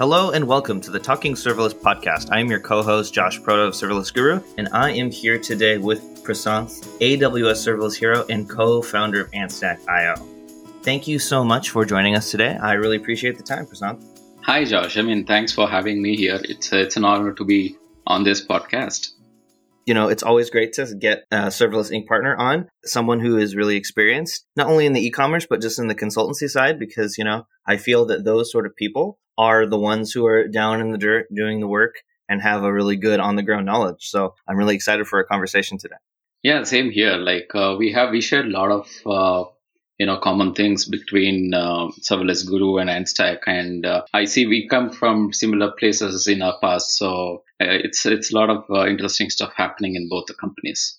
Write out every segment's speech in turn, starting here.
Hello and welcome to the Talking Serverless Podcast. I am your co-host, Josh Proto of Serverless Guru, and I am here today with Prasanth, AWS Serverless Hero and co-founder of Antstack.io. Thank you so much for joining us today. I really appreciate the time, Prasanth. Hi, Josh. Thanks for having me here. It's an honor to be on this podcast. You know, it's always great to get a Serverless Inc. partner on, someone who is really experienced, not only in the e-commerce, but just in the consultancy side, because, you know, I feel that those sort of people are the ones who are down in the dirt doing the work and have a really good on-the-ground knowledge. So I'm really excited for a conversation today. Yeah, same here. Like we shared a lot of, common things between Serverless Guru and Antstack. And I see we come from similar places in our past. So it's a lot of interesting stuff happening in both the companies.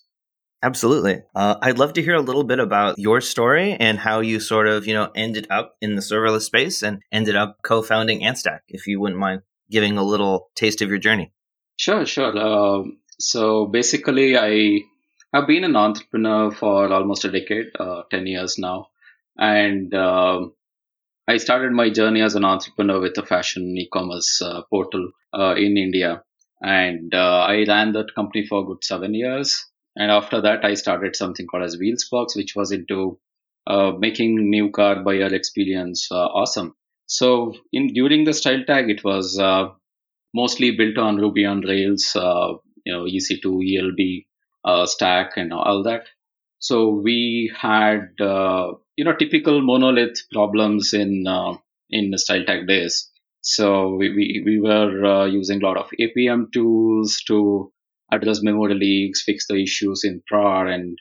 Absolutely. I'd love to hear a little bit about your story and how you sort of, ended up in the serverless space and ended up co-founding Antstack, if you wouldn't mind giving a little taste of your journey. Sure. So basically, I've been an entrepreneur for almost a decade, 10 years now. And I started my journey as an entrepreneur with a fashion e-commerce portal in India. And I ran that company for a good 7 years. And after that, I started something called as Wheelsbox, which was into making new car buyer experience awesome. So during the StyleTag, it was mostly built on Ruby on Rails, EC2, ELB stack and all that. So we had, typical monolith problems in the StyleTag days. So we were using a lot of APM tools to address memory leaks, fix the issues in PRAR, and,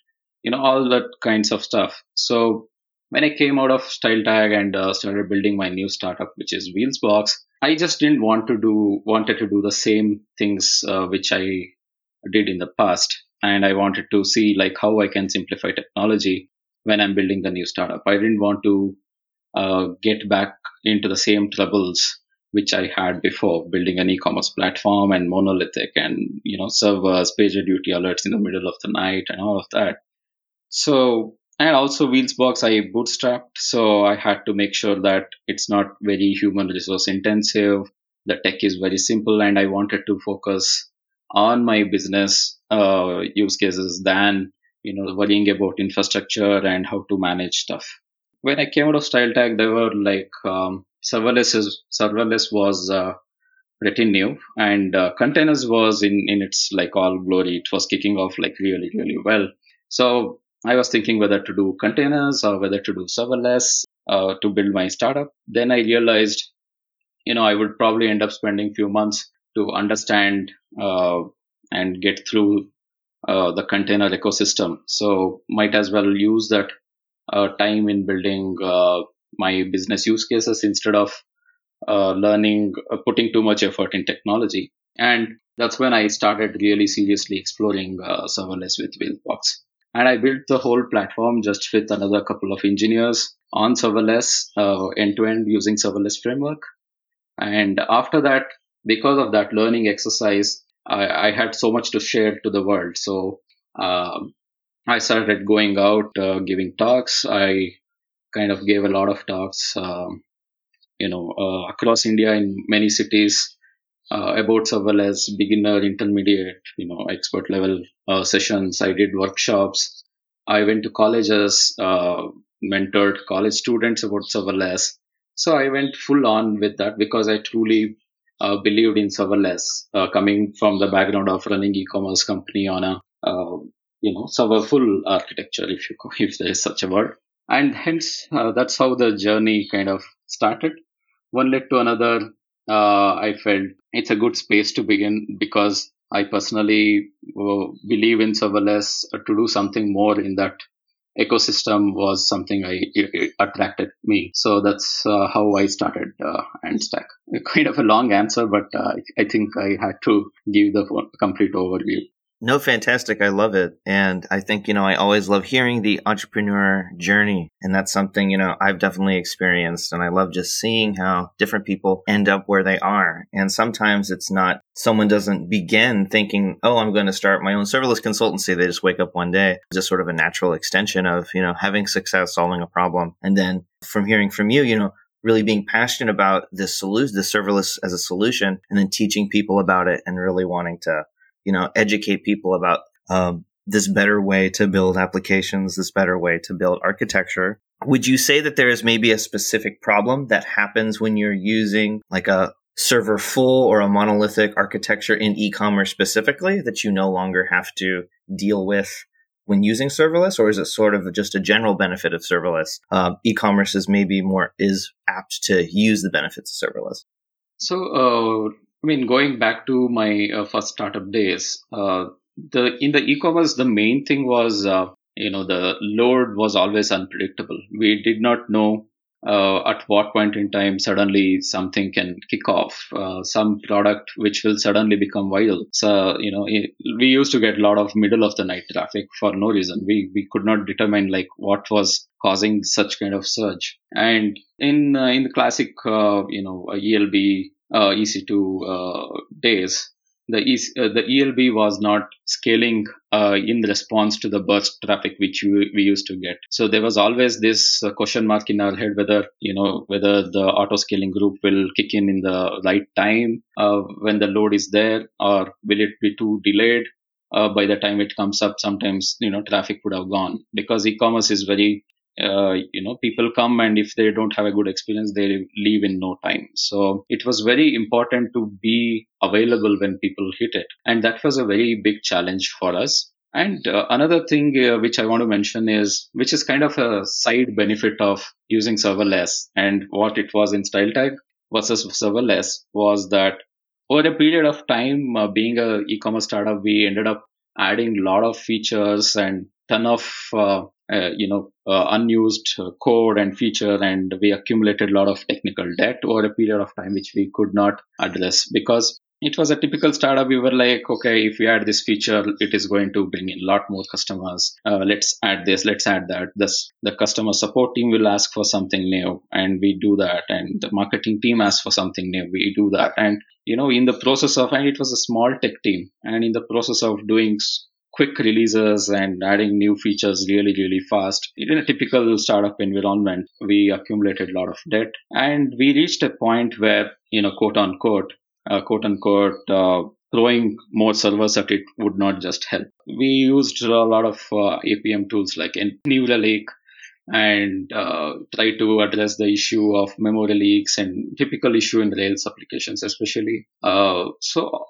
all that kinds of stuff. So when I came out of StyleTag and started building my new startup, which is Wheelsbox, I just didn't wanted to do the same things which I did in the past. And I wanted to see like how I can simplify technology when I'm building the new startup. I didn't want to get back into the same troubles which I had before, building an e-commerce platform and monolithic and, servers, pager duty alerts in the middle of the night and all of that. So, and also Wheelsbox, I bootstrapped. So I had to make sure that it's not very human resource intensive. The tech is very simple. And I wanted to focus on my business use cases than, worrying about infrastructure and how to manage stuff. When I came out of StyleTag, they were like, serverless was pretty new, and containers was in its like all glory. It was kicking off like really, really well. So I was thinking whether to do containers or whether to do serverless to build my startup. Then I realized, I would probably end up spending few months to understand and get through the container ecosystem. So might as well use that time in building my business use cases instead of learning, putting too much effort in technology. And that's when I started really seriously exploring serverless with Wheelsbox. And I built the whole platform just with another couple of engineers on serverless, end-to-end using serverless framework. And after that, because of that learning exercise, I had so much to share to the world. So I started going out, giving talks. I kind of gave a lot of talks, across India in many cities about serverless, beginner, intermediate, expert level sessions. I did workshops. I went to colleges, mentored college students about serverless. So I went full on with that because I truly believed in serverless, coming from the background of running e-commerce company on a, serverful architecture, if there is such a word. And hence, that's how the journey kind of started. One led to another. I felt it's a good space to begin because I personally believe in serverless. To do something more in that ecosystem was something it attracted me. So that's how I started Antstack. Kind of a long answer, but I think I had to give the complete overview. No, fantastic. I love it. And I think, I always love hearing the entrepreneur journey. And that's something, I've definitely experienced. And I love just seeing how different people end up where they are. And sometimes it's not, someone doesn't begin thinking, oh, I'm going to start my own serverless consultancy. They just wake up one day, just sort of a natural extension of, having success solving a problem. And then from hearing from you, really being passionate about this solution, the serverless as a solution, and then teaching people about it and really wanting to, you know, educate people about this better way to build applications, this better way to build architecture. Would you say that there is maybe a specific problem that happens when you're using like a server full or a monolithic architecture in e-commerce specifically that you no longer have to deal with when using serverless, or is it sort of just a general benefit of serverless? E-commerce is maybe more is apt to use the benefits of serverless. So, I mean, going back to my first startup days, in the e-commerce, the main thing was, the load was always unpredictable. We did not know at what point in time suddenly something can kick off, some product which will suddenly become vital. So, we used to get a lot of middle of the night traffic for no reason. We could not determine like what was causing such kind of surge. And in the classic, ELB, EC2 days, the ELB was not scaling in response to the burst traffic which we used to get. So there was always this question mark in our head whether the auto scaling group will kick in the right time when the load is there, or will it be too delayed by the time it comes up. Sometimes traffic would have gone, because e-commerce is very people come, and if they don't have a good experience, they leave in no time. So it was very important to be available when people hit it. And that was a very big challenge for us. And another thing which I want to mention is, which is kind of a side benefit of using serverless and what it was in StyleTag versus serverless, was that over a period of time, being an e-commerce startup, we ended up adding a lot of features and ton of unused code and feature, and we accumulated a lot of technical debt over a period of time, which we could not address, because it was a typical startup. We were like, okay, if we add this feature, it is going to bring in a lot more customers. Let's add this, let's add that. The customer support team will ask for something new, and we do that. And the marketing team asks for something new, we do that. And, in the process of, and it was a small tech team, and in the process of doing quick releases and adding new features really, really fast, in a typical startup environment, we accumulated a lot of debt. And we reached a point where, quote unquote, throwing more servers at it would not just help. We used a lot of APM tools like New Relic, and try to address the issue of memory leaks and typical issue in Rails applications, especially. So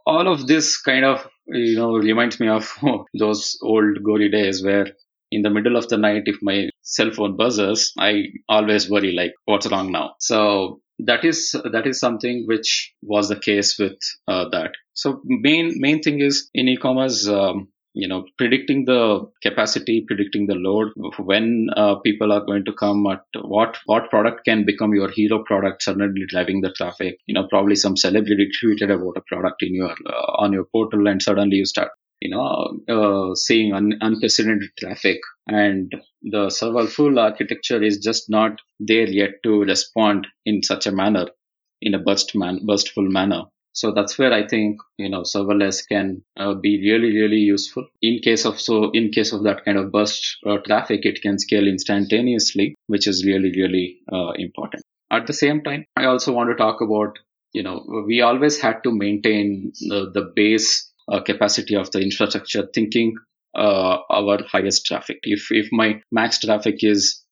all of this kind of, reminds me of those old gory days where in the middle of the night, if my cell phone buzzes, I always worry like, what's wrong now? So that is something which was the case with that. So main thing is in e-commerce, predicting the capacity, predicting the load, when people are going to come, at what product can become your hero product, suddenly driving the traffic. Probably some celebrity tweeted about a product in your on your portal, and suddenly you start seeing unprecedented traffic, and the server full architecture is just not there yet to respond in such a manner, in a burstful manner. So that's where I think, serverless can be really, really useful. In case of that kind of burst traffic, it can scale instantaneously, which is really, really important. At the same time, I also want to talk about, we always had to maintain the base capacity of the infrastructure, thinking our highest traffic. If my max traffic is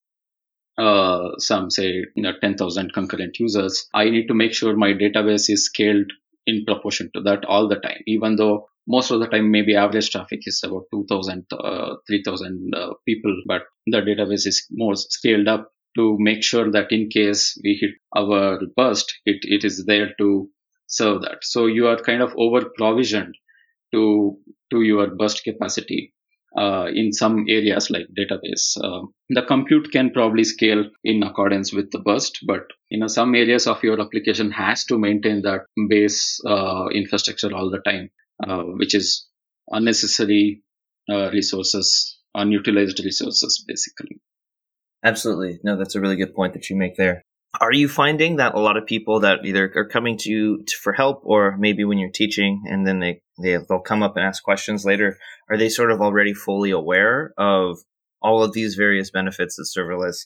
some say 10,000 concurrent users, I need to make sure my database is scaled in proportion to that all the time, even though most of the time maybe average traffic is about 2,000, 3,000 people, but the database is more scaled up to make sure that in case we hit our burst, it is there to serve that. So you are kind of over provisioned to your burst capacity in some areas like database. The compute can probably scale in accordance with the burst, but some areas of your application has to maintain that base infrastructure all the time, which is unnecessary resources, unutilized resources, basically. Absolutely. No, that's a really good point that you make there. Are you finding that a lot of people that either are coming to you for help, or maybe when you're teaching and then they'll come up and ask questions later, are they sort of already fully aware of all of these various benefits that serverless,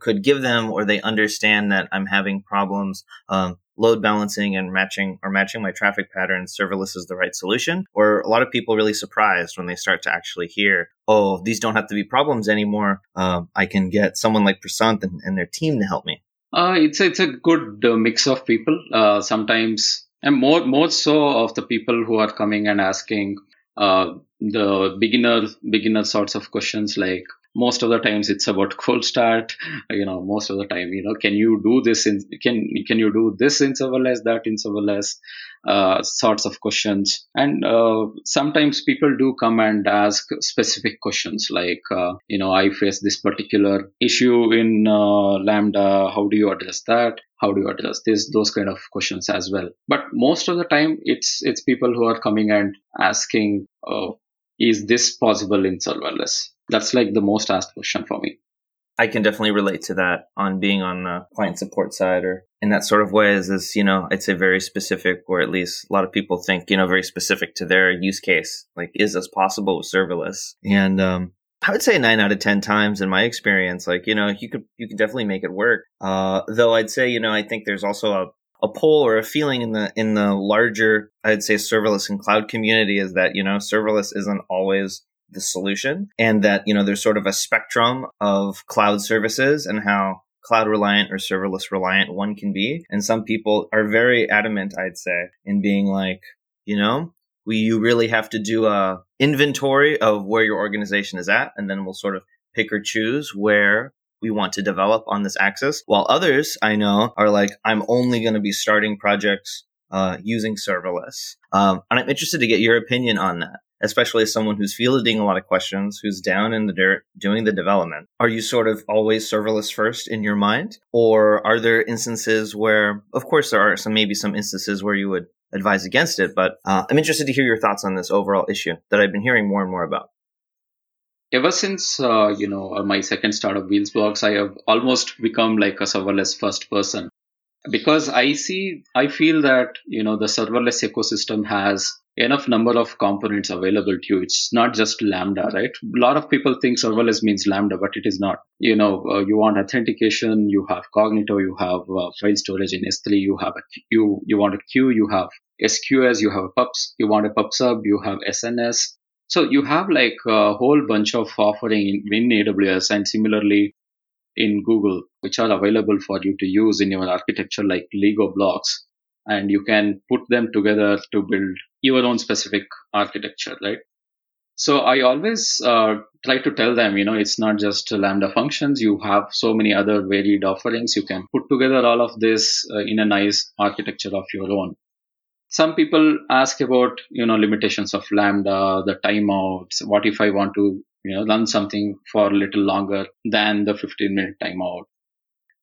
could give them, or they understand that I'm having problems load balancing and matching my traffic patterns. Serverless is the right solution. Or a lot of people really surprised when they start to actually hear, oh, these don't have to be problems anymore. I can get someone like Prasanth and their team to help me. It's a good mix of people. Sometimes, and more so of the people who are coming and asking the beginner sorts of questions, like most of the times it's about cold start. Most of the time, can you do this in can you do this in serverless, that in serverless, sorts of questions. And sometimes people do come and ask specific questions like, I face this particular issue in Lambda. How do you address that? How do you address this? Those kind of questions as well. But most of the time, it's people who are coming and asking, oh, is this possible in serverless? That's like the most asked question for me. I can definitely relate to that on being on the client support side or in that sort of way. I'd say very specific, or at least a lot of people think, very specific to their use case. Like, is this possible with serverless? And I would say 9 out of 10 times in my experience, you could definitely make it work. Though I'd say, I think there's also a pull or a feeling in the larger, I'd say, serverless and cloud community is that, serverless isn't always the solution, and that, there's sort of a spectrum of cloud services and how cloud reliant or serverless reliant one can be. And some people are very adamant, I'd say, in being like, you really have to do a inventory of where your organization is at, and then we'll sort of pick or choose where we want to develop on this axis. While others I know are like, I'm only going to be starting projects using serverless. And I'm interested to get your opinion on that, especially as someone who's fielding a lot of questions, who's down in the dirt doing the development. Are you sort of always serverless first in your mind? Or are there instances where, of course, there are some instances where you would advise against it, but I'm interested to hear your thoughts on this overall issue that I've been hearing more and more about. Ever since, my second startup, Wheelsbox, I have almost become like a serverless first person, because I feel that, the serverless ecosystem has enough number of components available to you. It's not just Lambda, right? A lot of people think serverless means Lambda, but it is not. You want authentication, you have Cognito, you have file storage in S3, you have a queue, you want a queue, you have SQS, you have a pubs, you want a pub sub, you have SNS. So you have like a whole bunch of offering in AWS and similarly in Google, which are available for you to use in your architecture like Lego blocks. And you can put them together to build your own specific architecture, right? So I always try to tell them, it's not just Lambda functions. You have so many other varied offerings. You can put together all of this in a nice architecture of your own. Some people ask about, limitations of Lambda, the timeouts. What if I want to, run something for a little longer than the 15-minute timeout?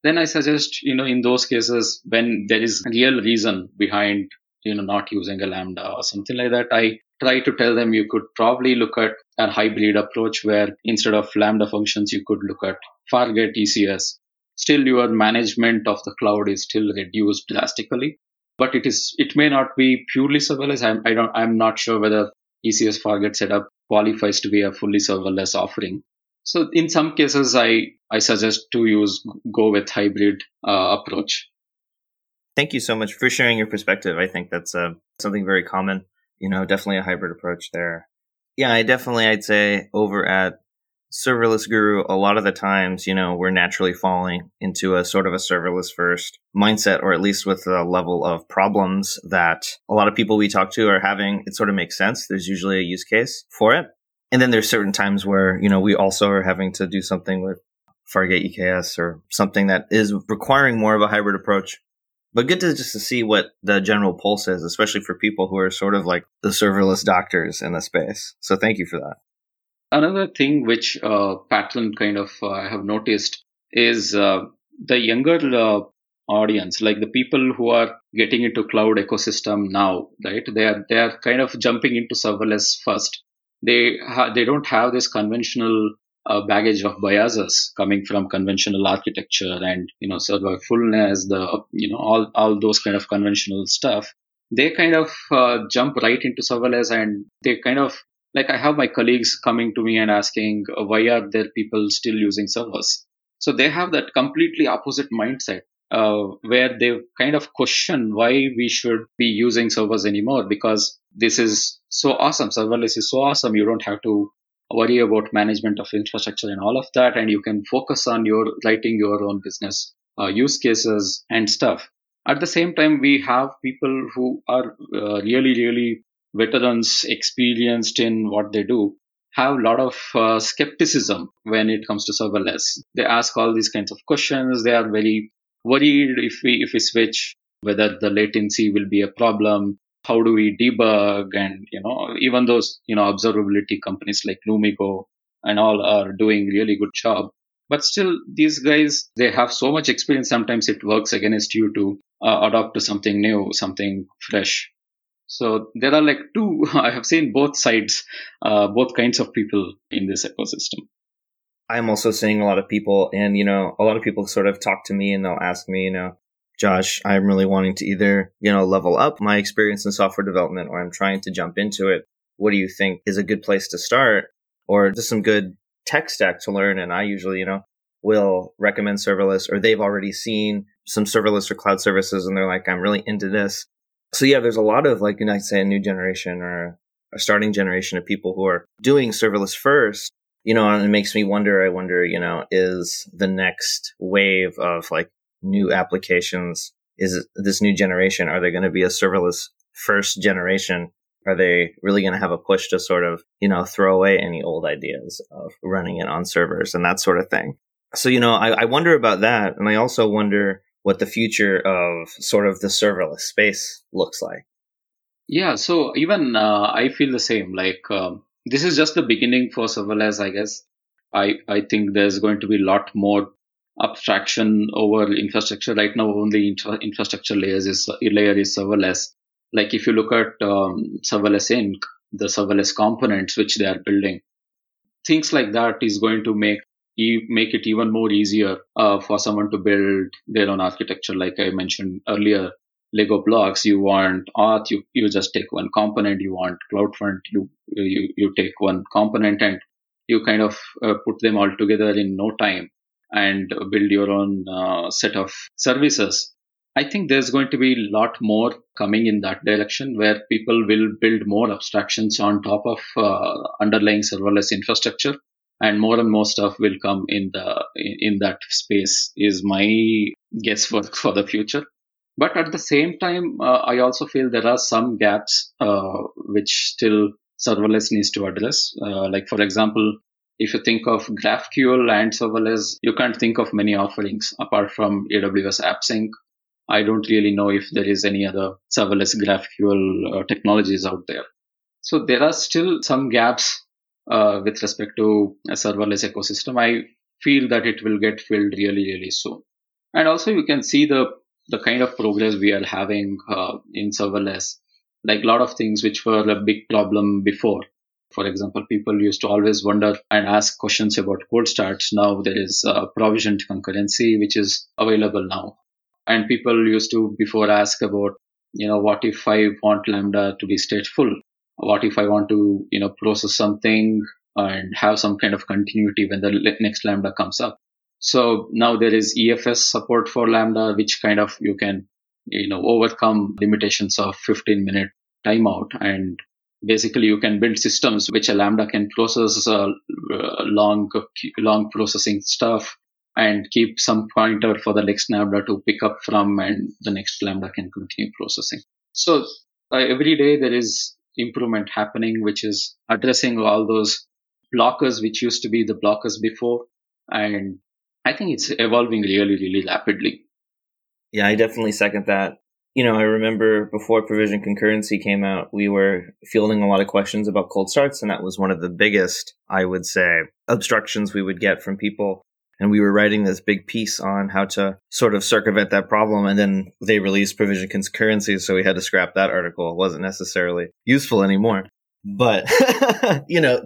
Then I suggest, in those cases, when there is real reason behind, not using a Lambda or something like that, I try to tell them you could probably look at a hybrid approach where instead of Lambda functions, you could look at Fargate ECS. Still, your management of the cloud is still reduced drastically, but it may not be purely serverless. I'm not sure whether ECS Fargate setup qualifies to be a fully serverless offering. So in some cases, I suggest to go with hybrid approach. Thank you so much for sharing your perspective. I think that's something very common, definitely a hybrid approach there. Yeah, I'd say over at Serverless Guru, a lot of the times, we're naturally falling into a sort of a serverless first mindset, or at least with the level of problems that a lot of people we talk to are having. It sort of makes sense. There's usually a use case for it. And then there's certain times where, we also are having to do something with Fargate EKS or something that is requiring more of a hybrid approach. But good to see what the general pulse is, especially for people who are sort of like the serverless doctors in the space. So thank you for that. Another thing which pattern kind of I have noticed is the younger audience, like the people who are getting into cloud ecosystem now, right? They are kind of jumping into serverless first. They don't have this conventional baggage of biases coming from conventional architecture and serverlessness, all those kind of conventional stuff. They kind of jump right into serverless, and they kind of Like I have my colleagues coming to me and asking, why are there people still using servers? So they have that completely opposite mindset where they kind of question why we should be using servers anymore, because this is so awesome. Serverless is so awesome. You don't have to worry about management of infrastructure and all of that. And you can focus on writing your own business use cases and stuff. At the same time, we have people who are really, really veterans, experienced in what they do, have a lot of skepticism when it comes to serverless. They ask all these kinds of questions. They are very worried if we switch, whether the latency will be a problem. How do we debug? And, even those, observability companies like Lumigo and all are doing really good job. But still, these guys, they have so much experience. Sometimes it works against you to adopt to something new, something fresh. So there are I have seen both sides, both kinds of people in this ecosystem. I'm also seeing a lot of people and, a lot of people sort of talk to me and they'll ask me, Josh, I'm really wanting to either, level up my experience in software development, or I'm trying to jump into it. What do you think is a good place to start, or just some good tech stack to learn? And I usually, will recommend serverless, or they've already seen some serverless or cloud services and they're like, I'm really into this. So yeah, there's a lot of I'd say a new generation or a starting generation of people who are doing serverless first, and it makes me wonder, is the next wave of new applications, is this new generation, are they going to be a serverless first generation? Are they really going to have a push to sort of, throw away any old ideas of running it on servers and that sort of thing? So, I wonder about that. And I also wonder what the future of sort of the serverless space looks like. Yeah. So even I feel the same. This is just the beginning for serverless, I guess. I think there's going to be a lot more abstraction over infrastructure. Right now, only infrastructure layer is serverless. Like if you look at Serverless Inc., the serverless components which they are building, things like that is going to make it even more easier for someone to build their own architecture. Like I mentioned earlier, Lego blocks, you want auth, you just take one component. You want CloudFront, you take one component, and you kind of put them all together in no time and build your own set of services. I think there's going to be a lot more coming in that direction, where people will build more abstractions on top of underlying serverless infrastructure, and more stuff will come in that space, is my guesswork for the future. But at the same time, I also feel there are some gaps which still serverless needs to address. Like for example, if you think of GraphQL and serverless, you can't think of many offerings apart from AWS AppSync. I don't really know if there is any other serverless GraphQL technologies out there. So there are still some gaps with respect to a serverless ecosystem. I feel that it will get filled really, really soon. And also you can see the kind of progress we are having in serverless. Like a lot of things which were a big problem before. For example, people used to always wonder and ask questions about cold starts. Now there is Provision Concurrency, which is available now. And people used to before ask about, what if I want Lambda to be stateful? What if I want to, process something and have some kind of continuity when the next Lambda comes up? So now there is EFS support for Lambda, which kind of you can, overcome limitations of 15-minute timeout. And basically you can build systems which a Lambda can process long processing stuff and keep some pointer for the next Lambda to pick up from, and the next Lambda can continue processing. So every day there is improvement happening, which is addressing all those blockers, which used to be the blockers before. And I think it's evolving really, really rapidly. Yeah, I definitely second that. I remember before Provision Concurrency came out, we were fielding a lot of questions about cold starts, and that was one of the biggest, I would say, obstructions we would get from people. And we were writing this big piece on how to sort of circumvent that problem. And then they released Provision Concurrency, so we had to scrap that article. It wasn't necessarily useful anymore. But,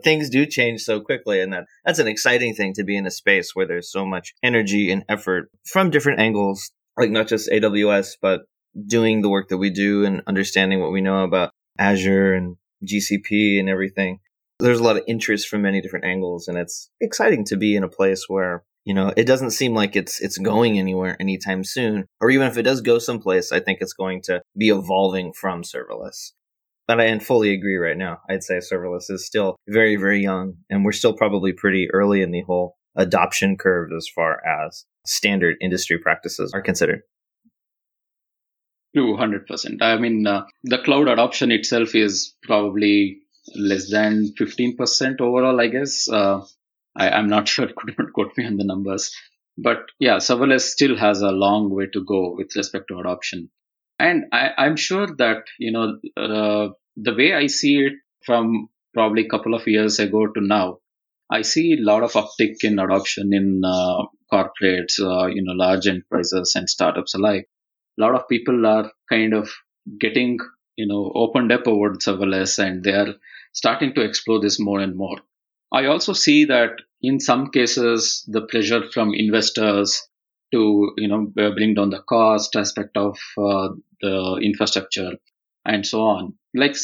things do change so quickly. And that's an exciting thing to be in a space where there's so much energy and effort from different angles, like not just AWS, but doing the work that we do and understanding what we know about Azure and GCP and everything. There's a lot of interest from many different angles, and it's exciting to be in a place where, you know, it doesn't seem like it's going anywhere anytime soon, or even if it does go someplace, I think it's going to be evolving from serverless. But I fully agree right now. I'd say serverless is still very, very young, and we're still probably pretty early in the whole adoption curve as far as standard industry practices are considered. 200%. I mean, the cloud adoption itself is probably less than 15% overall, I guess. I'm not sure, could not quote me on the numbers. But yeah, serverless still has a long way to go with respect to adoption. And I'm sure that, you know, the way I see it from probably a couple of years ago to now, I see a lot of uptick in adoption in corporates, you know, large enterprises and startups alike. A lot of people are kind of getting, you know, opened up over serverless, and they are starting to explore this more and more. I also see that in some cases, the pressure from investors to, you know, bring down the cost aspect of the infrastructure and so on. Like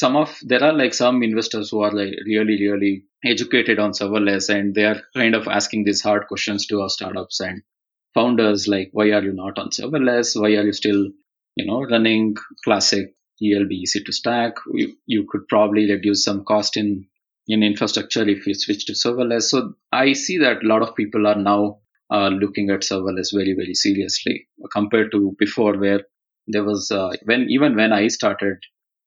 there are some investors who are like really, really educated on serverless, and they are kind of asking these hard questions to our startups and founders, like, why are you not on serverless? Why are you still, you know, running classic ELB EC2 stack? You could probably reduce some cost in infrastructure if you switch to serverless. So I see that a lot of people are now looking at serverless very, very seriously compared to before, where there was when I started,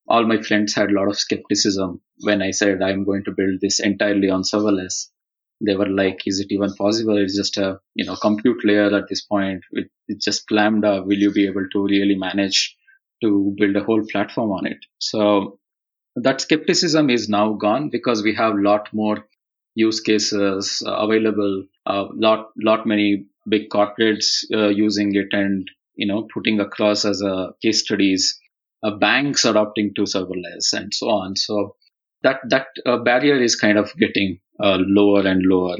all my friends had a lot of skepticism when I said I'm going to build this entirely on serverless. They were like, is it even possible? It's just a, you know, compute layer at this point. It's just Lambda. Will you be able to really manage to build a whole platform on it? So that skepticism is now gone because we have a lot more use cases available, lot many big corporates using it and, you know, putting across as a case studies, banks adopting to serverless and so on. So that barrier is kind of getting lower and lower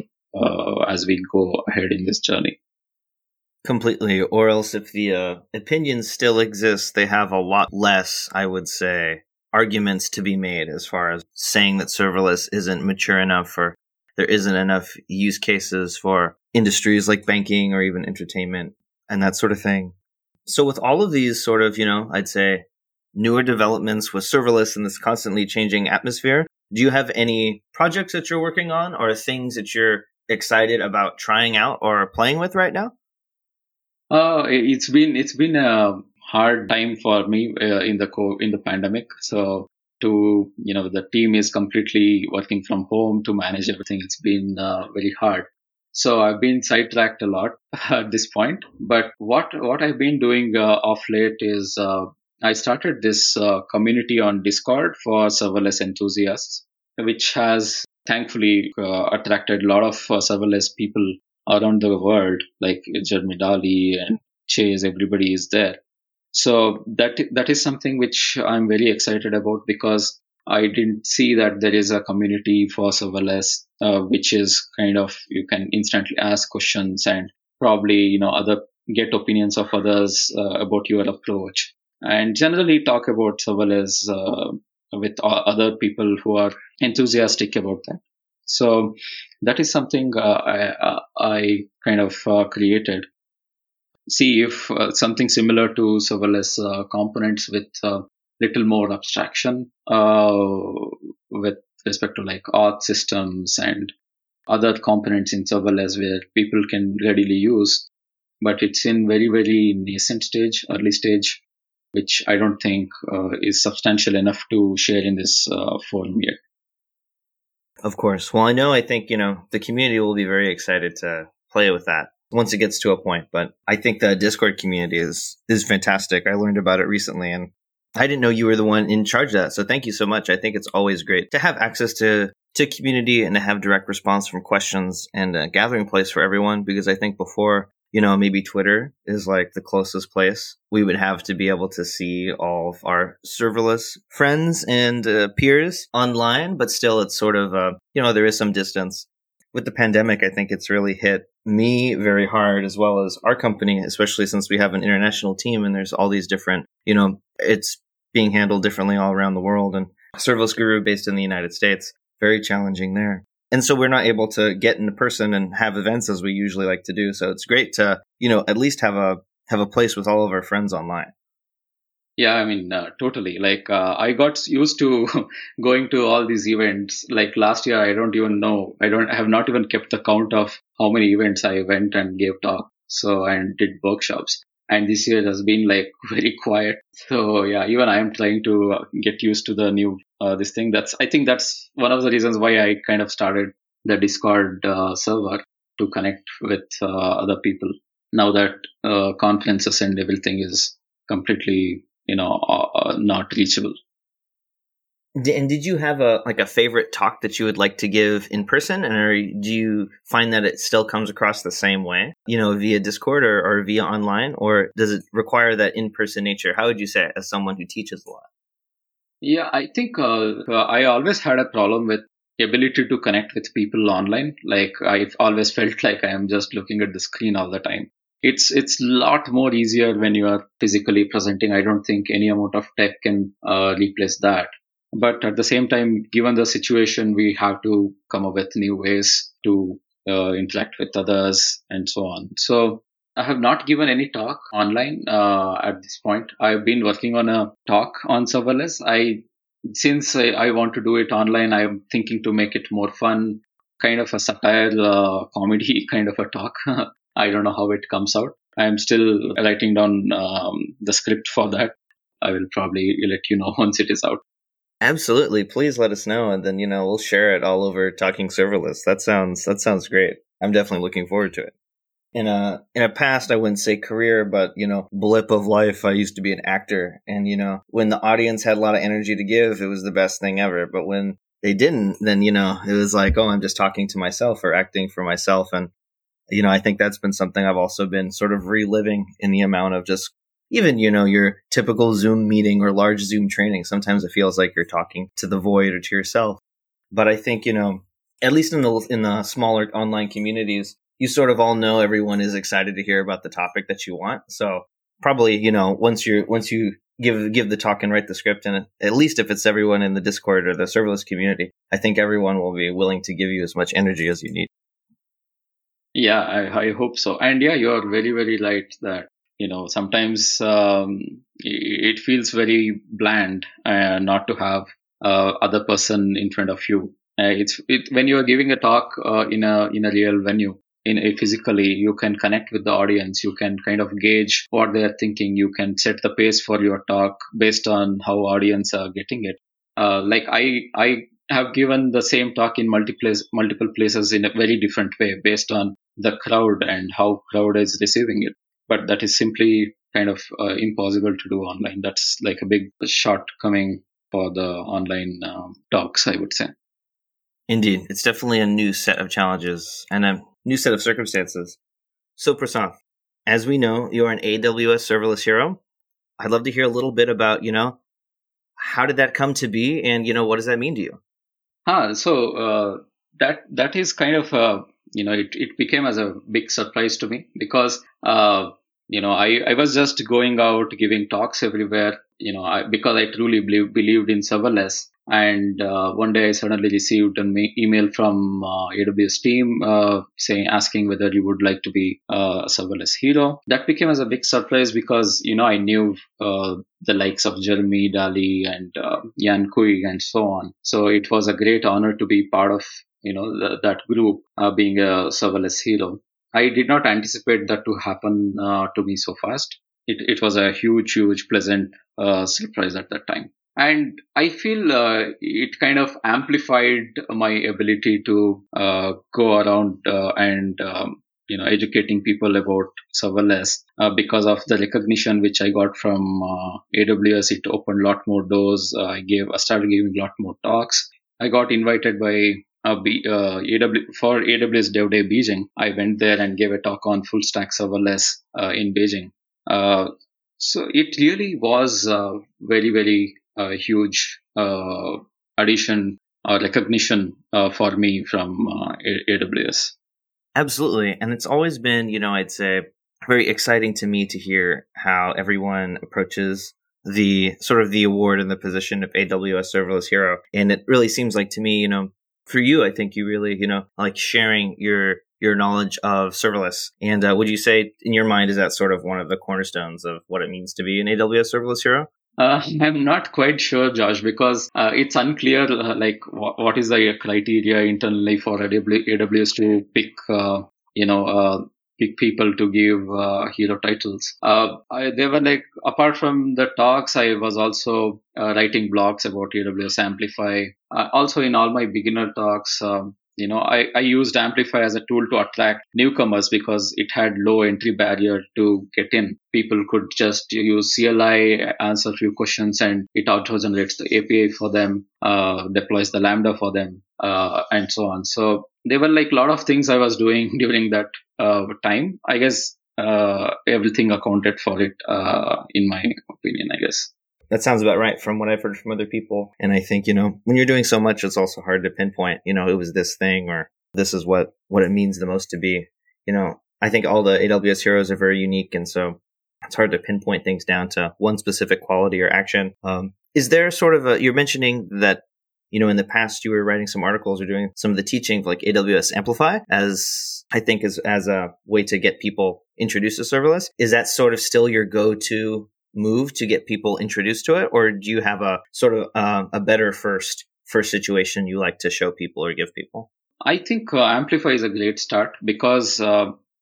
as we go ahead in this journey. Completely. Or else if the opinions still exist, they have a lot less, I would say, arguments to be made as far as saying that serverless isn't mature enough, or there isn't enough use cases for industries like banking or even entertainment and that sort of thing. So with all of these sort of, you know, I'd say newer developments with serverless in this constantly changing atmosphere, do you have any projects that you're working on or things that you're excited about trying out or playing with right now? It's been a hard time for me in the pandemic. So the team is completely working from home to manage everything. It's been very hard. So I've been sidetracked a lot at this point. But what I've been doing off late is I started this community on Discord for serverless enthusiasts, which has thankfully attracted a lot of serverless people around the world, like Jeremy Daly and Chase. Everybody is there. So that is something which I'm very excited about, because I didn't see that there is a community for serverless, which is kind of, you can instantly ask questions and probably, you know, get opinions of others about your approach, and generally talk about serverless with other people who are enthusiastic about that. So that is something I kind of created. See if something similar to serverless components with little more abstraction with respect to like auth systems and other components in serverless where people can readily use, but it's in very, very nascent stage, early stage, which I don't think is substantial enough to share in this forum yet. Of course. Well, I think the community will be very excited to play with that once it gets to a point. But I think the Discord community is fantastic. I learned about it recently, and I didn't know you were the one in charge of that. So thank you so much. I think it's always great to have access to community and to have direct response from questions and a gathering place for everyone, because I think before, you know, maybe Twitter is like the closest place we would have to be able to see all of our serverless friends and peers online, but still it's sort of, there is some distance. With the pandemic, I think it's really hit me very hard, as well as our company, especially since we have an international team and there's all these different, you know, it's being handled differently all around the world. And Serverless Guru, based in the United States, very challenging there. And so we're not able to get in person and have events as we usually like to do. So it's great to, you know, at least have a place with all of our friends online. Yeah, I mean, totally. Like, I got used to going to all these events. Like last year, I have not even kept the count of how many events I went and gave talk. So, and did workshops. And this year has been like very quiet. So yeah, even I am trying to get used to the new, this thing. I think that's one of the reasons why I kind of started the Discord server to connect with other people. Now that conferences and everything is completely, not reachable. And did you have a favorite talk that you would like to give in person? And do you find that it still comes across the same way, via Discord or via online? Or does it require that in-person nature? How would you say it, as someone who teaches a lot? Yeah, I think I always had a problem with ability to connect with people online. Like, I've always felt like I am just looking at the screen all the time. It's a lot more easier when you are physically presenting. I don't think any amount of tech can replace that. But at the same time, given the situation, we have to come up with new ways to interact with others and so on. So I have not given any talk online at this point. I've been working on a talk on serverless. Since I want to do it online, I'm thinking to make it more fun, kind of a satire comedy kind of a talk. I don't know how it comes out. I'm still writing down the script for that. I will probably let you know once it is out. Absolutely. Please let us know. And then, we'll share it all over Talking Serverless. That sounds great. I'm definitely looking forward to it. In a past, I wouldn't say career, but, blip of life, I used to be an actor. And, when the audience had a lot of energy to give, it was the best thing ever. But when they didn't, then, it was like, oh, I'm just talking to myself or acting for myself. And, I think that's been something I've also been sort of reliving in the amount of just even, your typical Zoom meeting or large Zoom training. Sometimes it feels like you're talking to the void or to yourself. But I think, at least in the smaller online communities, you sort of all know everyone is excited to hear about the topic that you want. So probably, once you give the talk and write the script, and at least if it's everyone in the Discord or the serverless community, I think everyone will be willing to give you as much energy as you need. Yeah, I hope so. And yeah, you're very, very right that, sometimes it feels very bland not to have other person in front of you. When you are giving a talk in a real venue, physically, you can connect with the audience. You can kind of gauge what they are thinking. You can set the pace for your talk based on how audience are getting it. I have given the same talk in multiple places in a very different way based on the crowd and how crowd is receiving it. But that is simply kind of impossible to do online. That's like a big shortcoming for the online talks, I would say. Indeed. It's definitely a new set of challenges and a new set of circumstances. So Prasanth, as we know, you're an AWS serverless hero. I'd love to hear a little bit about, how did that come to be and, what does that mean to you? So that is kind of... it became as a big surprise to me because, I was just going out giving talks everywhere, because I truly believed in serverless. And one day I suddenly received an email from AWS team asking whether you would like to be a serverless hero. That became as a big surprise because, I knew the likes of Jeremy Daly and Yan Cui and so on. So it was a great honor to be part of that group being a serverless hero. I did not anticipate that to happen to me so fast. It was a huge pleasant surprise at that time. And I feel it kind of amplified my ability to go around and educating people about serverless because of the recognition which I got from AWS. It opened a lot more doors. I started giving a lot more talks. I got invited by for AWS Dev Day Beijing. I went there and gave a talk on full stack serverless in Beijing. So it really was a very, very huge addition or recognition for me from AWS. Absolutely. And it's always been, I'd say, very exciting to me to hear how everyone approaches the sort of the award and the position of AWS Serverless Hero. And it really seems like to me, for you, I think you really, like sharing your knowledge of serverless. And would you say, in your mind, is that sort of one of the cornerstones of what it means to be an AWS serverless hero? I'm not quite sure, Josh, because it's unclear what is the criteria internally for AWS to pick pick people to give hero titles. They were apart from the talks, I was also writing blogs about AWS Amplify. Also, in all my beginner talks, I used Amplify as a tool to attract newcomers because it had low entry barrier to get in. People could just use CLI, answer a few questions, and it auto-generates the API for them, deploys the Lambda for them, and so on. So there were a lot of things I was doing during that time. I guess everything accounted for it, in my opinion, I guess. That sounds about right from what I've heard from other people. And I think, when you're doing so much, it's also hard to pinpoint, it was this thing or this is what it means the most to be. I think all the AWS heroes are very unique. And so it's hard to pinpoint things down to one specific quality or action. Is there sort of you're mentioning that, in the past you were writing some articles or doing some of the teaching of AWS Amplify as a way to get people introduced to serverless. Is that sort of still your go-to move to get people introduced to it, or do you have a sort of a better first situation you like to show people or give people? I think Amplify is a great start because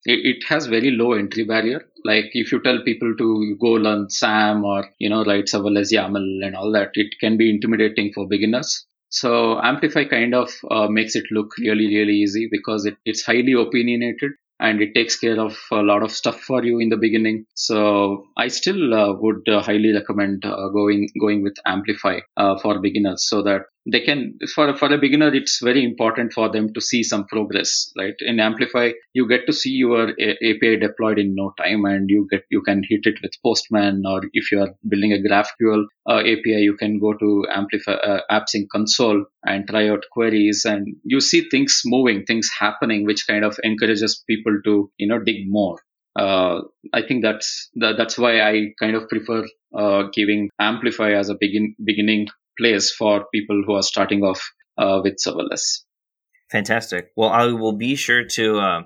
it has very low entry barrier. Like if you tell people to go learn SAM or write serverless YAML and all that, it can be intimidating for beginners. So Amplify kind of makes it look really, really easy because it's highly opinionated. And it takes care of a lot of stuff for you in the beginning. So I still would highly recommend going with Amplify for beginners, so that they can, for a beginner, it's very important for them to see some progress, right? In Amplify, you get to see your API deployed in no time, and you can hit it with Postman, or if you are building a GraphQL API, you can go to Amplify AppSync console and try out queries, and you see things moving, things happening, which kind of encourages people to dig more. I think that's why I kind of prefer giving Amplify as a beginning place for people who are starting off with serverless. Fantastic. Well, I will be sure to,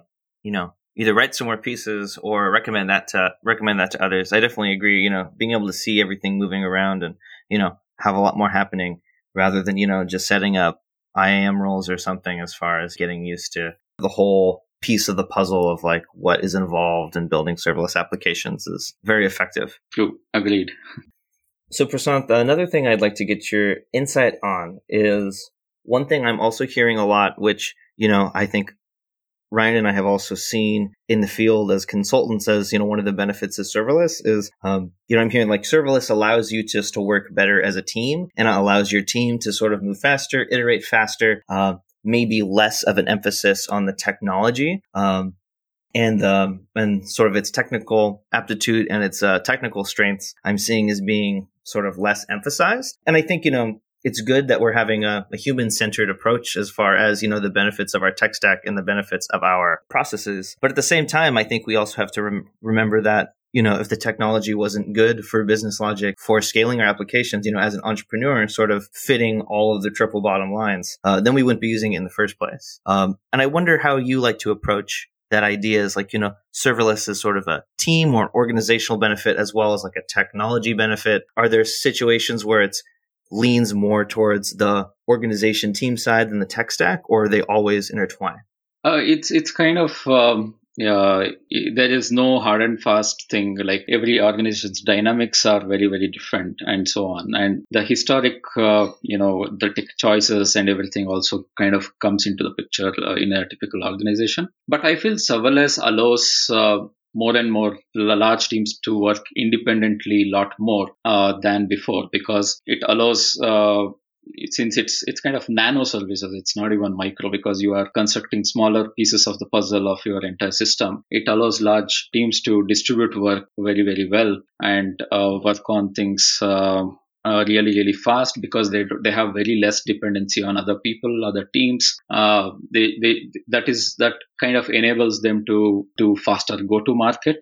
either write some more pieces or recommend that to others. I definitely agree. Being able to see everything moving around and have a lot more happening rather than just setting up IAM roles or something. As far as getting used to the whole piece of the puzzle of what is involved in building serverless applications is very effective. True. Agreed. So Prasanth, another thing I'd like to get your insight on is one thing I'm also hearing a lot, which, I think Ryan and I have also seen in the field as consultants as, one of the benefits of serverless is, I'm hearing serverless allows you just to work better as a team, and it allows your team to sort of move faster, iterate faster, maybe less of an emphasis on the technology. And sort of its technical aptitude and its technical strengths I'm seeing as being sort of less emphasized. And I think, it's good that we're having a human-centered approach as far as, the benefits of our tech stack and the benefits of our processes. But at the same time, I think we also have to remember that, if the technology wasn't good for business logic, for scaling our applications, as an entrepreneur, sort of fitting all of the triple bottom lines, then we wouldn't be using it in the first place. And I wonder how you like to approach that idea is serverless is sort of a team or organizational benefit as well as a technology benefit. Are there situations where it leans more towards the organization team side than the tech stack, or are they always intertwined? It's kind of, there is no hard and fast thing. Every organization's dynamics are very, very different and so on. And the historic, the tech choices and everything also kind of comes into the picture in a typical organization. But I feel serverless allows more and more large teams to work independently a lot more than before, because it allows... since it's kind of nano services, it's not even micro, because you are constructing smaller pieces of the puzzle of your entire system. It allows large teams to distribute work very, very well and work on things really, really fast, because they have very less dependency on other people, other teams. That kind of enables them to faster go to market.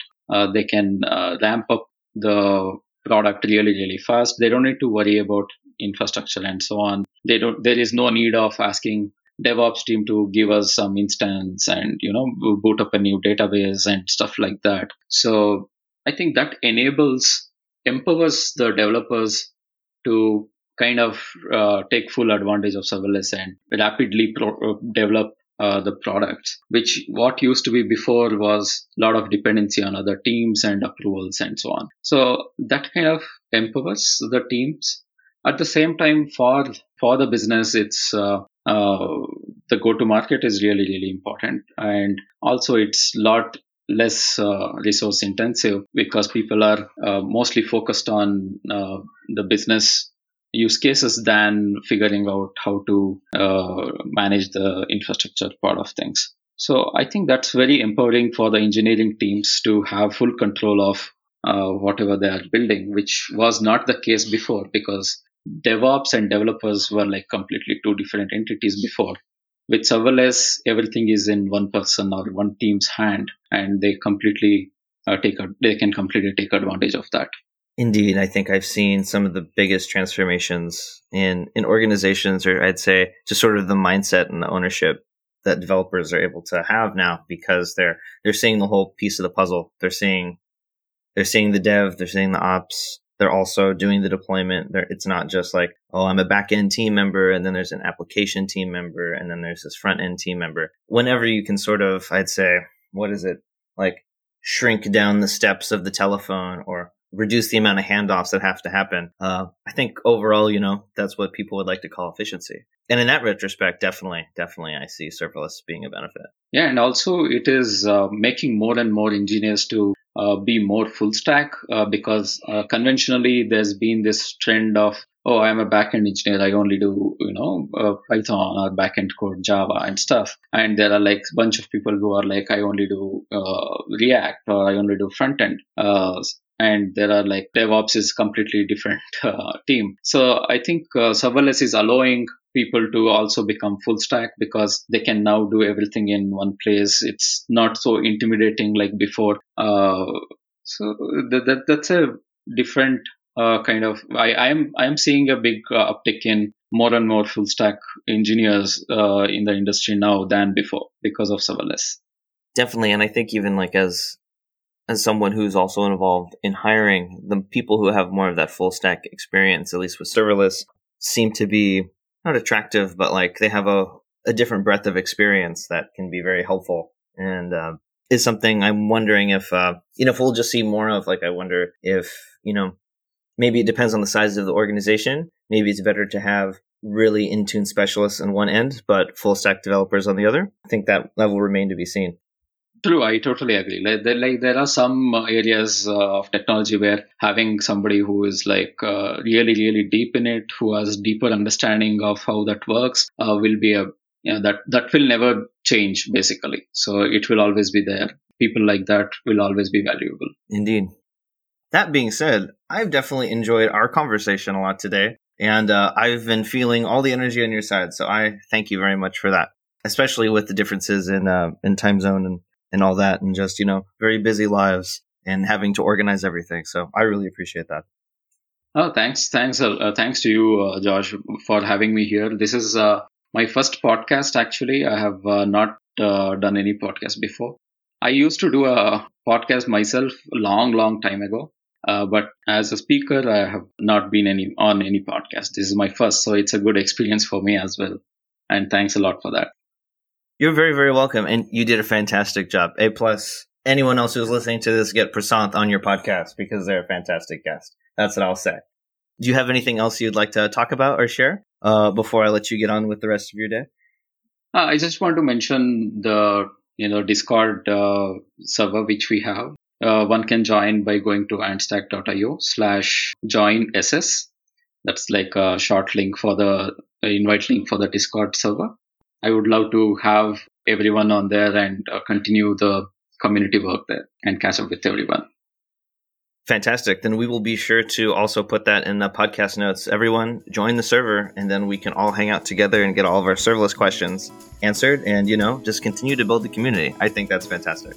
They can ramp up the product really, really fast. They don't need to worry about infrastructure and so on. There is no need of asking DevOps team to give us some instance and, you know, boot up a new database and stuff like that. So I think that empowers the developers to kind of take full advantage of serverless and rapidly develop the products, which what used to be before was a lot of dependency on other teams and approvals and so on. So that kind of empowers the teams. At the same time, for the business, it's the go-to-market is really, really important. And also it's a lot less resource intensive because people are mostly focused on the business use cases than figuring out how to manage the infrastructure part of things. So I think that's very empowering for the engineering teams to have full control of whatever they are building, which was not the case before because DevOps and developers were like completely two different entities before. With serverless, everything is in one person or one team's hand, and they completely take advantage of that. Indeed, I think I've seen some of the biggest transformations in organizations, or I'd say just sort of the mindset and the ownership that developers are able to have now because they're seeing the whole piece of the puzzle. They're seeing the dev, they're seeing the ops, they're also doing the deployment. It's not just like, oh, I'm a back-end team member, and then there's an application team member, and then there's this front-end team member. Whenever you can sort of, I'd say, shrink down the steps of the telephone or reduce the amount of handoffs that have to happen. I think overall, you know, that's what people would like to call efficiency. And in that retrospect, definitely I see serverless being a benefit. Yeah, and also it is making more and more engineers to be more full stack because conventionally there's been this trend of, oh, I'm a backend engineer. I only do, Python or backend code, Java and stuff. And there are like a bunch of people who are like, I only do React or I only do frontend. And there are like DevOps is completely different team. So I think serverless is allowing people to also become full stack because they can now do everything in one place. It's not so intimidating like before. So that's a different kind of. I'm seeing a big uptick in more and more full stack engineers in the industry now than before because of serverless. Definitely, and I think even like as someone who's also involved in hiring, the people who have more of that full stack experience, at least with serverless, seem to be not attractive, but like they have a different breadth of experience that can be very helpful. And is something I'm wondering if, if we'll just see more of. Like, I wonder if, maybe it depends on the size of the organization. Maybe it's better to have really in tune specialists on one end, but full stack developers on the other. I think that will remain to be seen. True, I totally agree. Like there are some areas of technology where having somebody who is like really, really deep in it, who has deeper understanding of how that works, will be that will never change basically. So it will always be there. People like that will always be valuable. Indeed. That being said, I've definitely enjoyed our conversation a lot today, and I've been feeling all the energy on your side. So I thank you very much for that, especially with the differences in time zone and all that, and just, very busy lives and having to organize everything. So I really appreciate that. Oh, thanks to you, Josh, for having me here. This is my first podcast, actually. I have not done any podcast before. I used to do a podcast myself long time ago, but as a speaker, I have not been on any podcast. This is my first, so it's a good experience for me as well. And thanks a lot for that. You're very, very welcome. And you did a fantastic job. A+. Anyone else who's listening to this, get Prasanth on your podcast because they're a fantastic guest. That's what I'll say. Do you have anything else you'd like to talk about or share before I let you get on with the rest of your day? I just want to mention the Discord server which we have. One can join by going to antstack.io/joinSS. That's like a short link for the invite link for the Discord server. I would love to have everyone on there and continue the community work there and catch up with everyone. Fantastic. Then we will be sure to also put that in the podcast notes. Everyone join the server, and then we can all hang out together and get all of our serverless questions answered and, just continue to build the community. I think that's fantastic.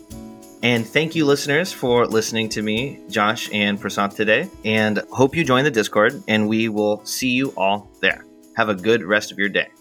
And thank you, listeners, for listening to me, Josh and Prasanth today, and hope you join the Discord, and we will see you all there. Have a good rest of your day.